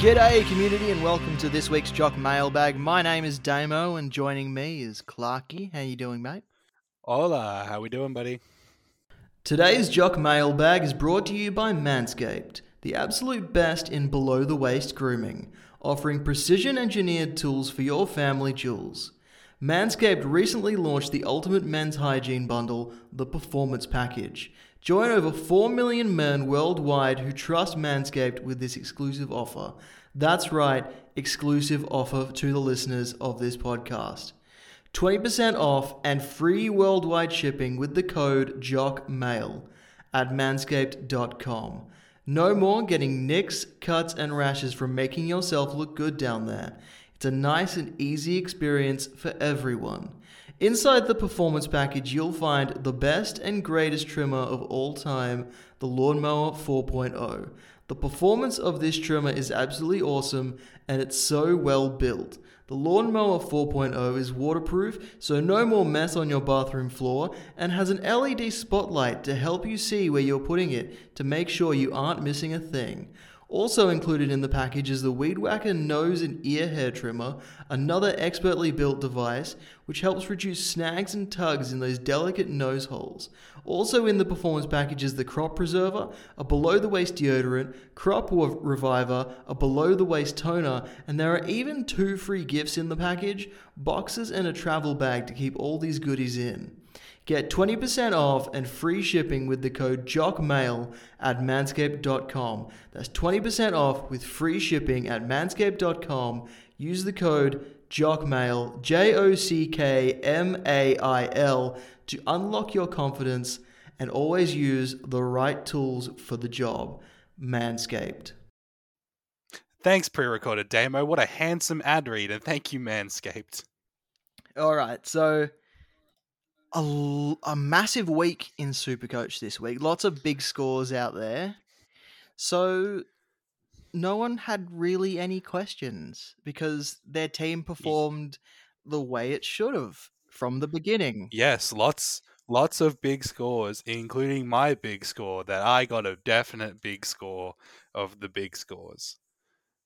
G'day community and welcome to this week's Jock Mailbag. My name is Damo and joining me is Clarky. How you doing, mate? Hola, how we doing, buddy? Today's Jock Mailbag is brought to you by Manscaped, the absolute best in below-the-waist grooming, offering precision-engineered tools for your family jewels. Manscaped recently launched the ultimate men's hygiene bundle, the Performance Package. Join over 4 million men worldwide who trust Manscaped with this exclusive offer. That's right, exclusive offer to the listeners of this podcast. 20% off and free worldwide shipping with the code JOCKMAIL at manscaped.com. No more getting nicks, cuts, and rashes from making yourself look good down there. It's a nice and easy experience for everyone. Inside the Performance Package, you'll find the best and greatest trimmer of all time, the Lawnmower 4.0. The performance of this trimmer is absolutely awesome, and it's so well built. The Lawnmower 4.0 is waterproof, so no more mess on your bathroom floor, and has an LED spotlight to help you see where you're putting it to make sure you aren't missing a thing. Also included in the package is the Weed Whacker nose and ear hair trimmer, another expertly built device which helps reduce snags and tugs in those delicate nose holes. Also in the Performance Package is the Crop Preserver, a below-the-waist deodorant, Crop Reviver, a below-the-waist toner, and there are even 2 free gifts in the package, boxes and a travel bag to keep all these goodies in. Get 20% off and free shipping with the code JOCKMAIL at manscaped.com. That's 20% off with free shipping at manscaped.com. Use the code JOCKMAIL, JOCKMAIL, to unlock your confidence and always use the right tools for the job. Manscaped. Thanks, pre-recorded Damo. What a handsome ad read, and thank you, Manscaped. All right, so... A massive week in Supercoach this week. Lots of big scores out there. So no one had really any questions because their team performed the way it should have from the beginning. Yes, lots of big scores, including my big score that I got a definite big score of the big scores.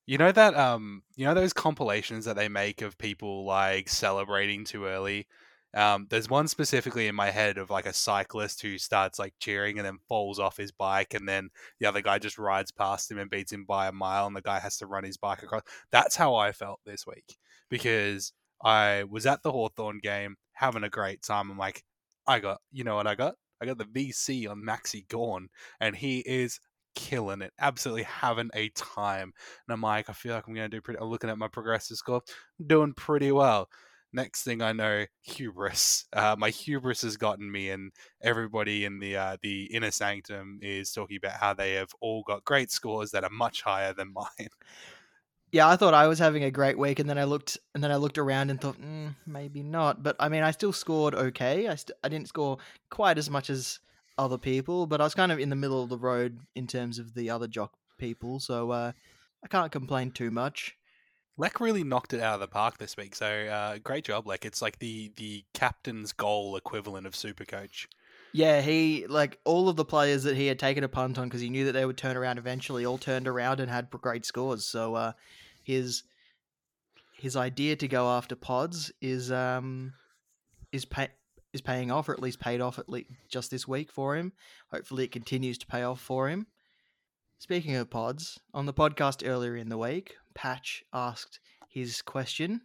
You know that those compilations that they make of people like celebrating too early? There's one specifically in my head of like a cyclist who starts like cheering and then falls off his bike and then the other guy just rides past him and beats him by a mile and the guy has to run his bike across. That's how I felt this week because I was at the Hawthorn game having a great time. I'm like, I got I got the VC on Max Gawn and he is killing it, absolutely having a time. And I'm like, I feel like I'm going to do pretty, I'm looking at my progressive score, I'm doing pretty well. Next thing I know, hubris. My hubris has gotten me, and everybody in the inner sanctum is talking about how they have all got great scores that are much higher than mine. Yeah, I thought I was having a great week, and then I looked around and thought, maybe not. But I mean, I still scored okay. I didn't score quite as much as other people, but I was kind of in the middle of the road in terms of the other jock people, so I can't complain too much. Lech really knocked it out of the park this week, so great job, Lech. It's like the captain's goal equivalent of Supercoach. Yeah, he, like, all of the players that he had taken a punt on because he knew that they would turn around eventually all turned around and had great scores. So his idea to go after pods is paying off, or at least paid off just this week for him. Hopefully it continues to pay off for him. Speaking of pods, on the podcast earlier in the week, Patch asked his question.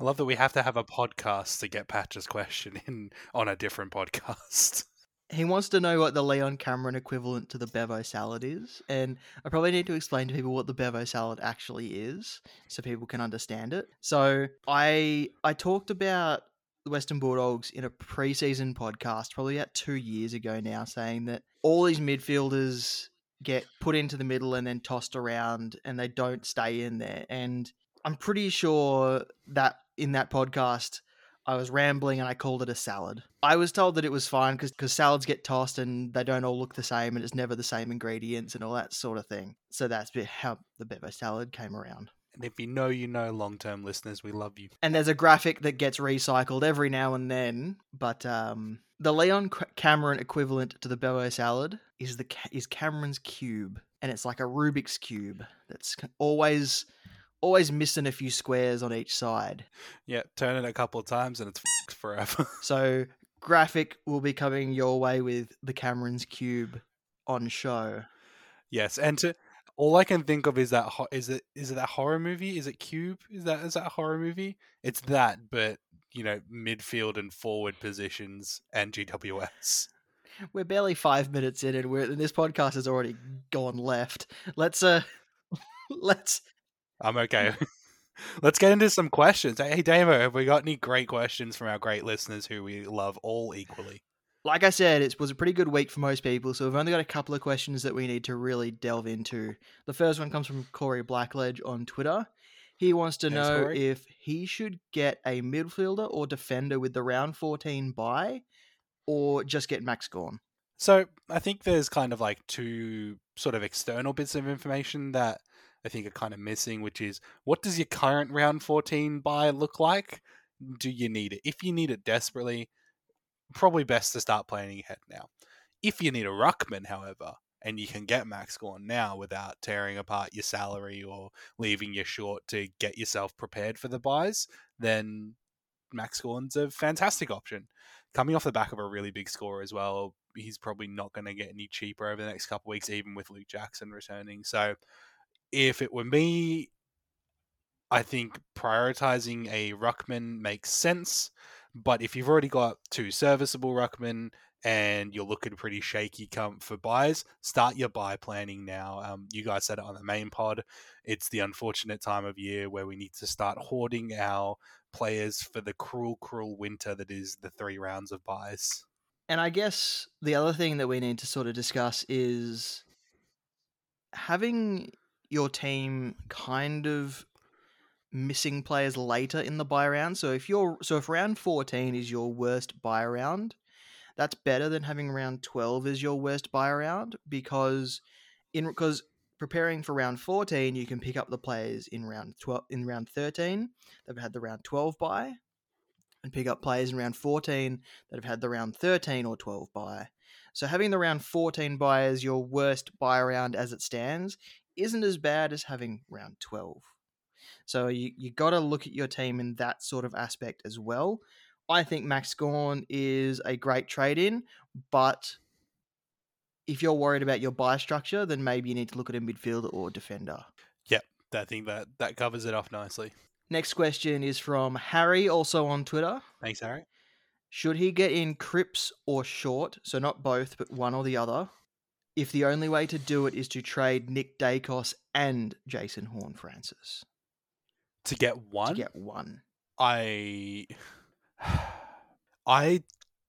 I love that we have to have a podcast to get Patch's question in on a different podcast. He wants to know what the Leon Cameron equivalent to the Bevo Salad is, and I probably need to explain to people what the Bevo Salad actually is so people can understand it. So I talked about the Western Bulldogs in a preseason podcast probably about 2 years ago now, saying that all these midfielders get put into the middle and then tossed around and they don't stay in there. And I'm pretty sure that in that podcast, I was rambling and I called it a salad. I was told that it was fine because salads get tossed and they don't all look the same and it's never the same ingredients and all that sort of thing. So that's how the Bevo Salad came around. And if you know, long-term listeners, we love you. And there's a graphic that gets recycled every now and then, but the Leon Cameron equivalent to the Bevo Salad is Cameron's Cube. and it's like a Rubik's Cube that's always missing a few squares on each side. Yeah, turn it a couple of times and it's forever. So graphic will be coming your way with the Cameron's Cube on show. Yes, and to... all I can think of is that is it that horror movie? Is it Cube? Is that a horror movie? It's that, but you know, midfield and forward positions and GWS. We're barely 5 minutes in, and this podcast has already gone left. Let's. I'm okay. Let's get into some questions. Hey, Damo, have we got any great questions from our great listeners who we love all equally? Like I said, it was a pretty good week for most people, so we've only got a couple of questions that we need to really delve into. The first one comes from Corey Blackledge on Twitter. He wants to know if he should get a midfielder or defender with the round 14 bye, or just get Max Gawn. So I think there's kind of like two sort of external bits of information that I think are kind of missing, which is what does your current round 14 bye look like? Do you need it? If you need it desperately, probably best to start planning ahead now. If you need a ruckman, however, and you can get Max Gawn now without tearing apart your salary or leaving you short to get yourself prepared for the buys, then Max Gawn's a fantastic option. Coming off the back of a really big score as well, he's probably not going to get any cheaper over the next couple of weeks, even with Luke Jackson returning. So if it were me, I think prioritizing a ruckman makes sense. But if you've already got two serviceable ruckmen and you're looking pretty shaky come for buys, start your buy planning now. You guys said it on the main pod. It's the unfortunate time of year where we need to start hoarding our players for the cruel, cruel winter that is the 3 rounds of buys. And I guess the other thing that we need to sort of discuss is having your team kind of missing players later in the buy round. So if round 14 is your worst buy round, that's better than having round 12 as your worst buy round, because preparing for round 14, you can pick up the players in round 12, in round 13 that have had the round 12 buy, and pick up players in round 14 that have had the round 13 or 12 buy. So having the round 14 buy as your worst buy round as it stands isn't as bad as having round 12. So you got to look at your team in that sort of aspect as well. I think Max Gawn is a great trade-in, but if you're worried about your buy structure, then maybe you need to look at a midfielder or defender. Yep, I think that covers it off nicely. Next question is from Harry, also on Twitter. Thanks, Harry. Should he get in Cripps or Short? So not both, but one or the other. If the only way to do it is to trade Nick Dacos and Jason Horne-Francis. To get one? I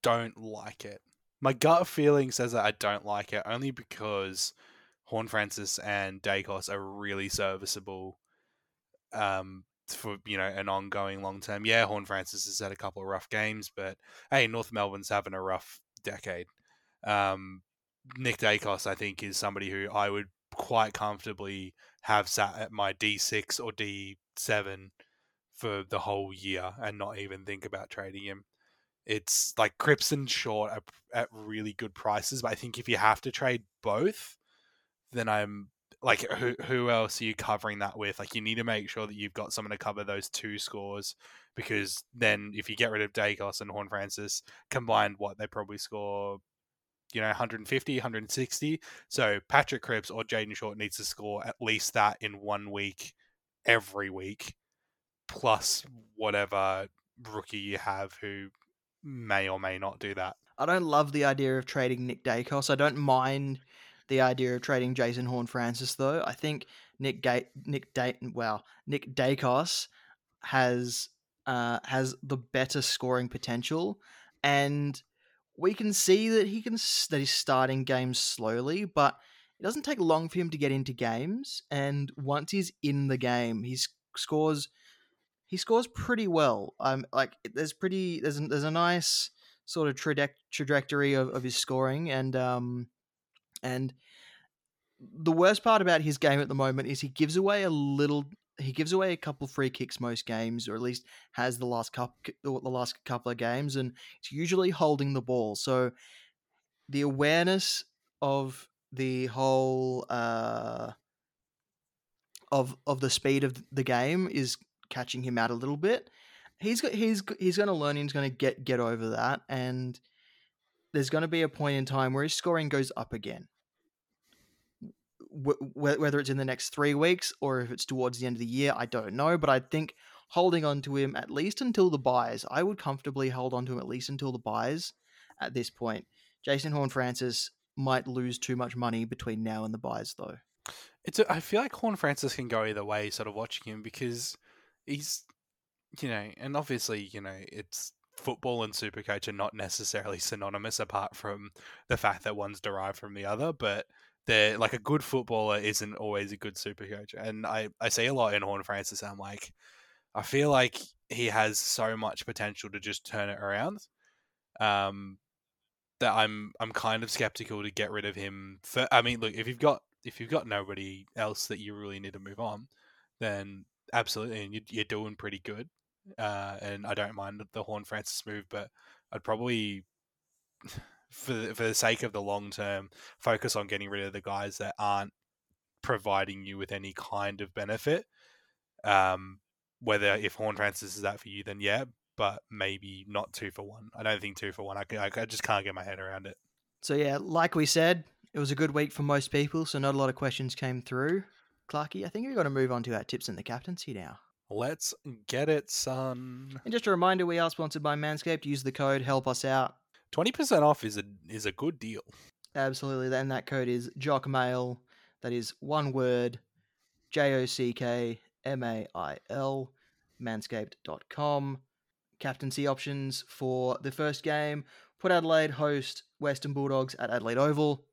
don't like it. My gut feeling says that I don't like it, only because Horne-Francis and Dacos are really serviceable for, you know, an ongoing long-term. Yeah, Horne-Francis has had a couple of rough games, but hey, North Melbourne's having a rough decade. Nick Dacos, I think, is somebody who I would quite comfortably have sat at my D6 or D7 for the whole year and not even think about trading him. It's like Cripps and Short are at really good prices, but I think if you have to trade both, then I'm like, who else are you covering that with? Like, you need to make sure that you've got someone to cover those two scores, because then if you get rid of Dacos and Horne-Francis combined, what they probably score, you know, 150, 160. So Patrick Cripps or Jaden Short needs to score at least that in 1 week every week, plus whatever rookie you have who may or may not do that. I don't love the idea of trading Nick Dacos. I don't mind the idea of trading Jason Horne-Francis, though. I think Nick Dacos has the better scoring potential, and we can see that he's starting games slowly, but it doesn't take long for him to get into games, and once he's in the game, he scores pretty well. There's a nice sort of trajectory of his scoring, and the worst part about his game at the moment is he gives away a couple free kicks most games, or at least has the last couple of games, and it's usually holding the ball. So the awareness of the whole of the speed of the game is catching him out a little bit. He's going to learn. He's going to get over that, and there's going to be a point in time where his scoring goes up again. Whether it's in the next 3 weeks or if it's towards the end of the year, I don't know. But I think holding on to him at least until the buys, I would comfortably hold on to him at least until the buys. At this point, Jason Horne-Francis might lose too much money between now and the buys, though. I feel like Horne-Francis can go either way. Sort of watching him, because he's, you know, and obviously, you know, it's football and Supercoach are not necessarily synonymous apart from the fact that one's derived from the other, but they're like a good footballer isn't always a good Supercoach. And I see a lot in Horne-Francis. I'm like, I feel like he has so much potential to just turn it around. That I'm kind of skeptical to get rid of him. I mean, look, if you've got nobody else that you really need to move on, then absolutely, and you're doing pretty good. And I don't mind the Horne-Francis move, but I'd probably, for the sake of the long term, focus on getting rid of the guys that aren't providing you with any kind of benefit. Whether if Horne-Francis is that for you, then yeah, but maybe not 2-for-1. I don't think 2-for-1. I just can't get my head around it. So yeah, like we said, it was a good week for most people, so not a lot of questions came through. Clarky, I think we've got to move on to our tips and the captaincy now. Let's get it, son. And just a reminder, we are sponsored by Manscaped. Use the code, help us out. 20% off is a good deal. Absolutely. And that code is JOCKMAIL. That is one word, JOCKMAIL, manscaped.com. Captaincy options for the first game. Port Adelaide host Western Bulldogs at Adelaide Oval.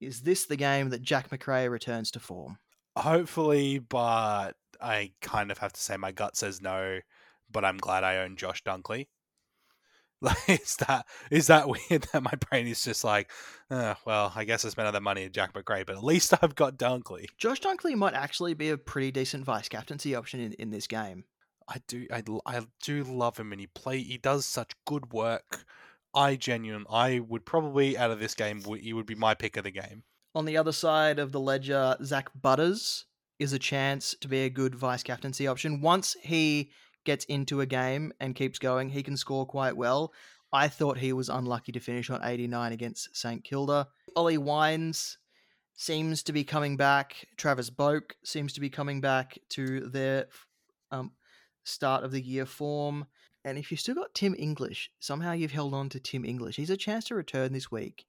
Is this the game that Jack McRae returns to form? Hopefully, but I kind of have to say my gut says no, but I'm glad I own Josh Dunkley. Like, is that weird that my brain is just like, well, I guess I spent other money at Jack McRae, but at least I've got Dunkley. Josh Dunkley might actually be a pretty decent vice captaincy option in this game. I do love him, and he does such good work. I would probably, out of this game, he would be my pick of the game. On the other side of the ledger, Zach Butters is a chance to be a good vice captaincy option. Once he gets into a game and keeps going, he can score quite well. I thought he was unlucky to finish on 89 against St Kilda. Ollie Wines seems to be coming back. Travis Boak seems to be coming back to their start of the year form. And if you've still got Tim English, somehow you've held on to Tim English. He's a chance to return this week.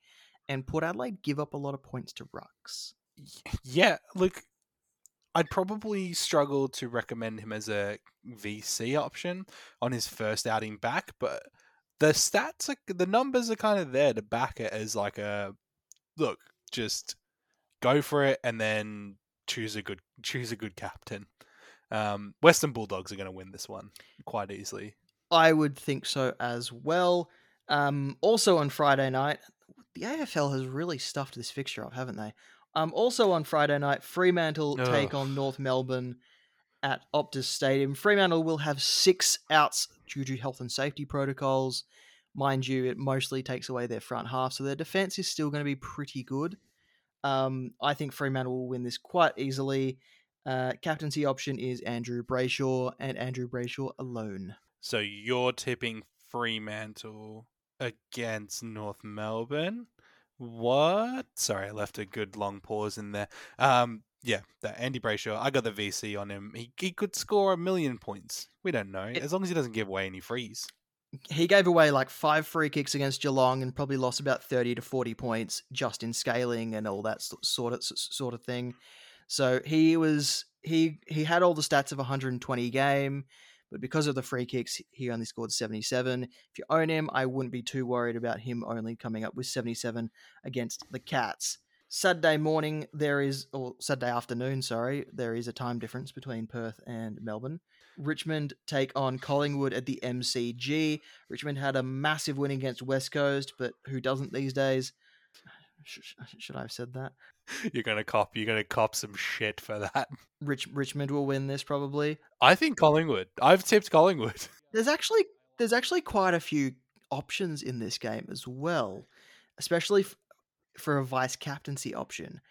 And Port Adelaide give up a lot of points to Rucks. Yeah, look, I'd probably struggle to recommend him as a VC option on his first outing back, but the numbers are kind of there to back it as like a, look, just go for it and then choose a good captain. Western Bulldogs are going to win this one quite easily. I would think so as well. Also on Friday night, the AFL has really stuffed this fixture up, haven't they? Also on Friday night, Fremantle take on North Melbourne at Optus Stadium. Fremantle will have 6 outs due to health and safety protocols. Mind you, it mostly takes away their front half, so their defense is still going to be pretty good. I think Fremantle will win this quite easily. Captaincy option is Andrew Brayshaw, and Andrew Brayshaw alone. So you're tipping Fremantle against North Melbourne. What? Sorry, I left a good long pause in there. Yeah, Andy Brayshaw, I got the VC on him. He could score 1,000,000 points. We don't know, as long as he doesn't give away any frees. He gave away like 5 free kicks against Geelong and probably lost about 30 to 40 points just in scaling and all that sort of thing. So he had all the stats of 120 game, but because of the free kicks, he only scored 77. If you own him, I wouldn't be too worried about him only coming up with 77 against the Cats. Saturday afternoon, sorry, there is a time difference between Perth and Melbourne. Richmond take on Collingwood at the MCG. Richmond had a massive win against West Coast, but who doesn't these days? Should I have said that? You're gonna cop some shit for that. Richmond will win this probably. I think Collingwood. I've tipped Collingwood. There's actually quite a few options in this game as well, especially for a vice captaincy option.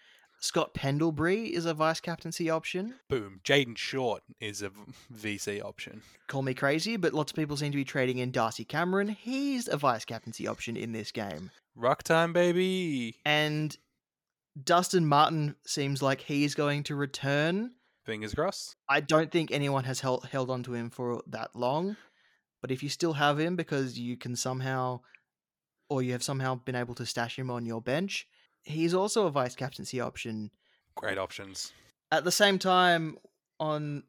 Scott Pendlebury is a vice captaincy option. Boom. Jaden Short is a VC option. Call me crazy, but lots of people seem to be trading in Darcy Cameron. He's a vice captaincy option in this game. Rock time, baby. And Dustin Martin seems like he's going to return. Fingers crossed. I don't think anyone has held on to him for that long. But if you still have him because you can somehow, or you have somehow been able to stash him on your bench, he's also a vice captaincy option. Great options. At the same time, on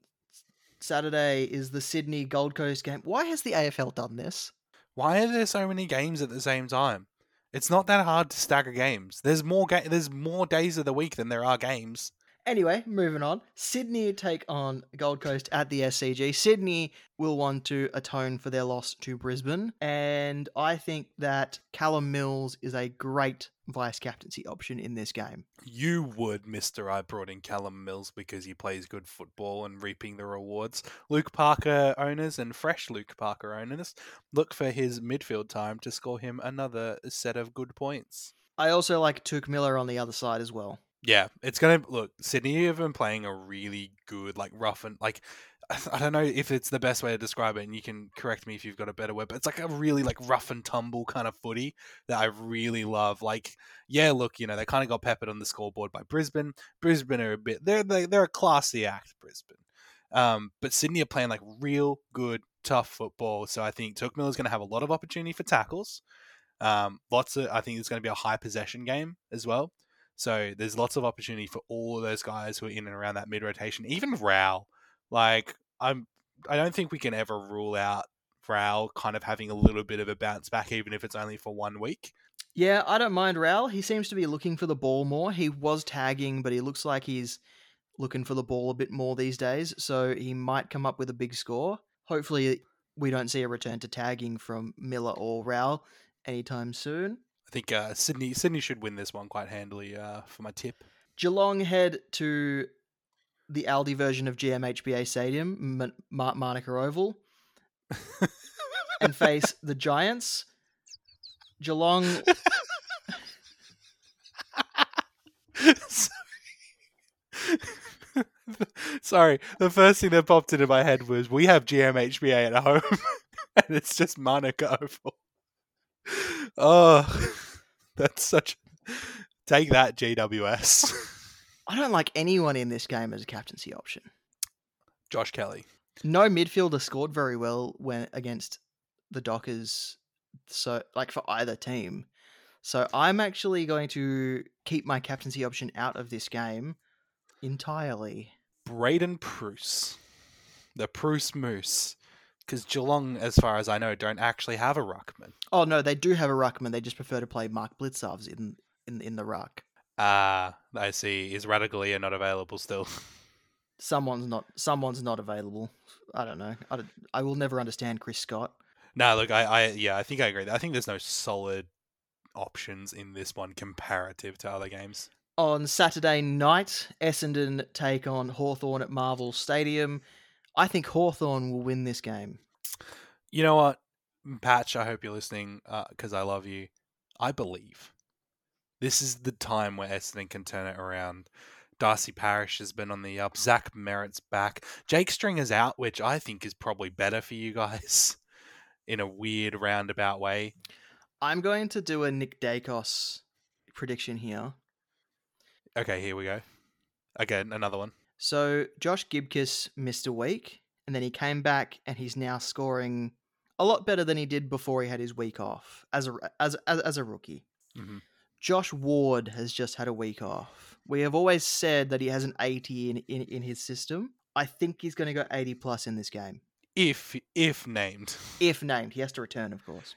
Saturday is the Sydney Gold Coast game. Why has the AFL done this? Why are there so many games at the same time? It's not that hard to stagger games. There's more there's more days of the week than there are games. Anyway, moving on. Sydney take on Gold Coast at the SCG. Sydney will want to atone for their loss to Brisbane. And I think that Callum Mills is a great vice-captaincy option in this game. You would, Mr. I brought in Callum Mills because he plays good football and reaping the rewards. Luke Parker owners and fresh Luke Parker owners look for his midfield time to score him another set of good points. I also like Tuke Miller on the other side as well. Yeah, it's going to... Look, Sydney have been playing a really good, like, rough and... Like, I don't know if it's the best way to describe it, and you can correct me if you've got a better word, but it's like a really, like, rough and tumble kind of footy that I really love. Like, yeah, look, you know, they kind of got peppered on the scoreboard by Brisbane. Brisbane are a bit... They're a classy act, Brisbane. But Sydney are playing, like, real good, tough football. So I think Tuke Miller's going to have a lot of opportunity for tackles. I think it's going to be a high possession game as well. So there's lots of opportunity for all of those guys who are in and around that mid-rotation. Even Raul. Like, I don't think we can ever rule out Raul kind of having a little bit of a bounce back, even if it's only for 1 week. Yeah, I don't mind Raul. He seems to be looking for the ball more. He was tagging, but he looks like he's looking for the ball a bit more these days. So he might come up with a big score. Hopefully we don't see a return to tagging from Miller or Raul anytime soon. I think Sydney should win this one quite handily for my tip. Geelong head to the Aldi version of GMHBA Stadium, Manuka Oval, and face the Giants. Geelong... Sorry, the first thing that popped into my head was, we have GMHBA at home, and it's just Manuka Oval. Oh, that's such... Take that, GWS. I don't like anyone in this game as a captaincy option. Josh Kelly. No midfielder scored very well when against the Dockers, so like for either team. So I'm actually going to keep my captaincy option out of this game entirely. Braden Preuss. The Preuss Moose. Because Geelong, as far as I know, don't actually have a ruckman. Oh, no, they do have a ruckman. They just prefer to play Mark Blitzovs in the ruck. I see. Is Radaglia not available still? Someone's not available. I don't know. I will never understand Chris Scott. No, look, I think I agree. I think there's no solid options in this one comparative to other games. On Saturday night, Essendon take on Hawthorn at Marvel Stadium. I think Hawthorn will win this game. You know what, Patch, I hope you're listening because I love you. I believe. This is the time where Essendon can turn it around. Darcy Parish has been on the up. Zach Merritt's back. Jake Stringer's out, which I think is probably better for you guys in a weird roundabout way. I'm going to do a Nick Dacos prediction here. Okay, here we go. Again, another one. So Josh Gibkiss missed a week, and then he came back, and he's now scoring a lot better than he did before he had his week off as a rookie. Mm-hmm. Josh Ward has just had a week off. We have always said that he has an 80 in his system. I think he's going to go 80 plus in this game. If named. If named, he has to return, of course.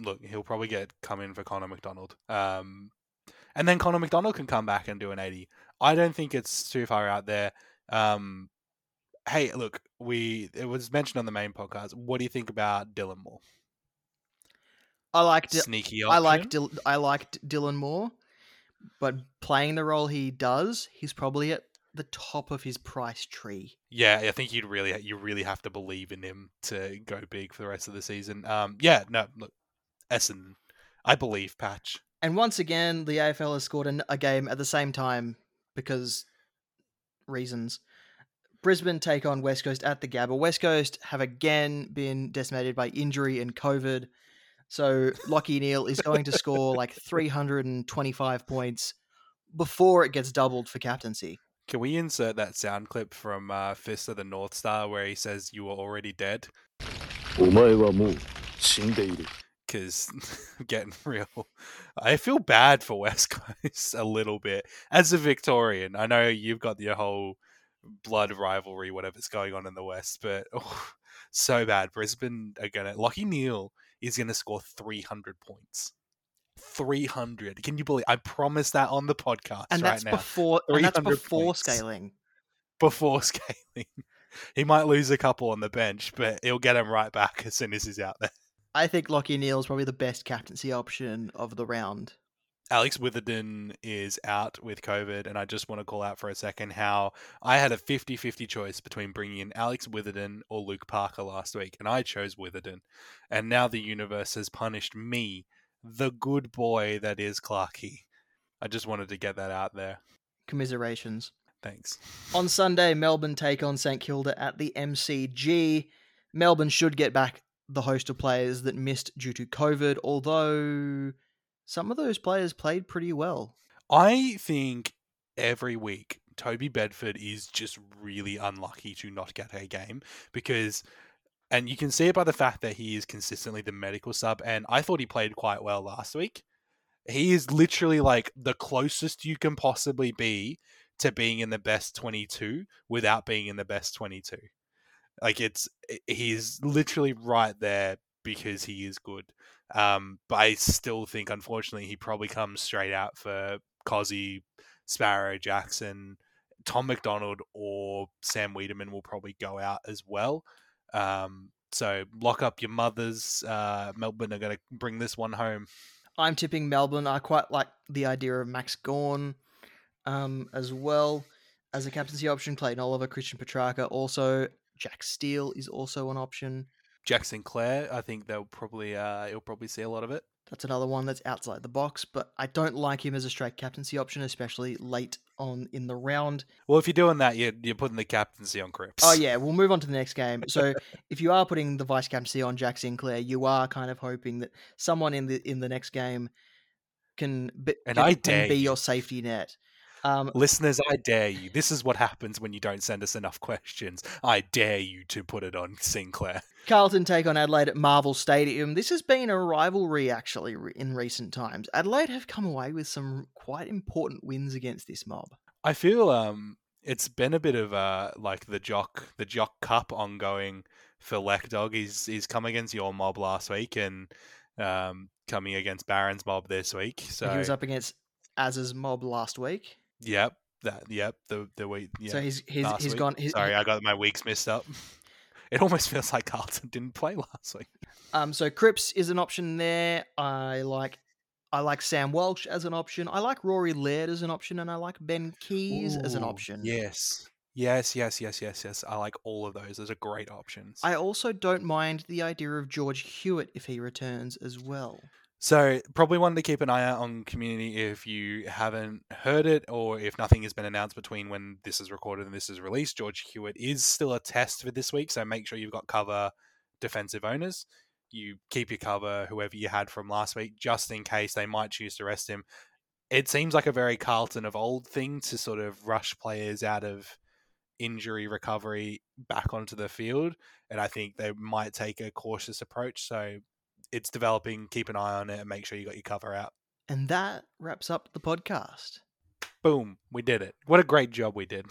Look, he'll probably come in for Conor McDonald. And then Conor McDonald can come back and do an 80. I don't think it's too far out there. Hey, look, it was mentioned on the main podcast. What do you think about Dylan Moore? I like sneaky option. I liked Dylan Moore, but playing the role he does, he's probably at the top of his price tree. Yeah, I think you really have to believe in him to go big for the rest of the season. Essendon, I believe, Patch. And once again, the AFL has scored a game at the same time because reasons. Brisbane take on West Coast at the Gabba. West Coast have again been decimated by injury and COVID. So Lachie Neale is going to score like 325 points before it gets doubled for captaincy. Can we insert that sound clip from Fist of the North Star where he says, "You were already dead"? Because I'm getting real. I feel bad for West Coast a little bit. As a Victorian, I know you've got your whole blood rivalry, whatever's going on in the West, but so bad. Brisbane are going to... Lachie Neale is going to score 300 points. 300. Can you believe? I promised that on the podcast and right now. And that's before scaling. Before scaling. He might lose a couple on the bench, but he'll get him right back as soon as he's out there. I think Lachie Neale's probably the best captaincy option of the round. Alex Witherden is out with COVID, and I just want to call out for a second how I had a 50-50 choice between bringing in Alex Witherden or Luke Parker last week, and I chose Witherden. And now the universe has punished me, the good boy that is Clarkie. I just wanted to get that out there. Commiserations. Thanks. On Sunday, Melbourne take on St Kilda at the MCG. Melbourne should get back the host of players that missed due to COVID, although some of those players played pretty well. I think every week, Toby Bedford is just really unlucky to not get a game because... And you can see it by the fact that he is consistently the medical sub. And I thought he played quite well last week. He is literally like the closest you can possibly be to being in the best 22 without being in the best 22. Like he's literally right there because he is good. But I still think, unfortunately, he probably comes straight out for Cozzy, Sparrow, Jackson, Tom McDonald, or Sam Wiedemann will probably go out as well. So lock up your mothers. Melbourne are going to bring this one home. I'm tipping Melbourne. I quite like the idea of Max Gawn as well as a captaincy option. Clayton Oliver, Christian Petrarca, also Jack Steele is also an option. Jack Sinclair, I think he'll probably see a lot of it. That's another one that's outside the box, but I don't like him as a straight captaincy option, especially late on in the round. Well, if you're doing that, you're putting the captaincy on Cripps. Oh, yeah. We'll move on to the next game. So if you are putting the vice captaincy on Jack Sinclair, you are kind of hoping that someone in the next game can be your safety net. Listeners, I dare you. This is what happens when you don't send us enough questions. I dare you to put it on Sinclair. Carlton take on Adelaide at Marvel Stadium. This has been a rivalry, actually, in recent times. Adelaide have come away with some quite important wins against this mob. I feel it's been a bit of like the Jock Cup ongoing for Lech Dog. He's come against your mob last week and coming against Barron's mob this week. So he was up against Az's mob last week. Yep. The week. Yeah. So he's gone. Sorry, I got my weeks mixed up. It almost feels like Carlton didn't play last week. So Cripps is an option there. I like Sam Welsh as an option. I like Rory Laird as an option, and I like Ben Keys as an option. Yes. I like all of those. Those are great options. I also don't mind the idea of George Hewitt if he returns as well. So probably one to keep an eye out on, community, if you haven't heard it or if nothing has been announced between when this is recorded and this is released. George Hewitt is still a test for this week, so make sure you've got cover defensive owners. You keep your cover, whoever you had from last week, just in case they might choose to rest him. It seems like a very Carlton of old thing to sort of rush players out of injury recovery back onto the field, and I think they might take a cautious approach, so... It's developing. Keep an eye on it and make sure you got your cover out. And that wraps up the podcast. Boom. We did it. What a great job we did.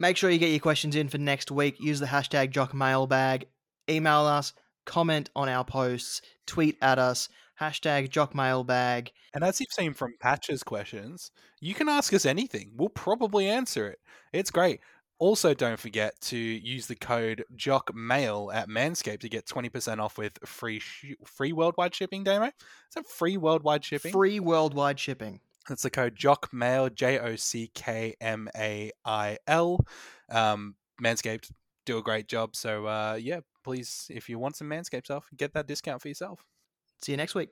Make sure you get your questions in for next week. Use the hashtag JockMailbag. Email us, comment on our posts, tweet at us, hashtag JockMailbag. And as you've seen from Patch's questions, you can ask us anything. We'll probably answer it. It's great. Also, don't forget to use the code JOCKMAIL at Manscaped to get 20% off with free worldwide shipping, Damo. Is that free worldwide shipping? Free worldwide shipping. That's the code JOCKMAIL, JOCKMAIL. Manscaped do a great job. So, yeah, please, if you want some Manscaped stuff, get that discount for yourself. See you next week.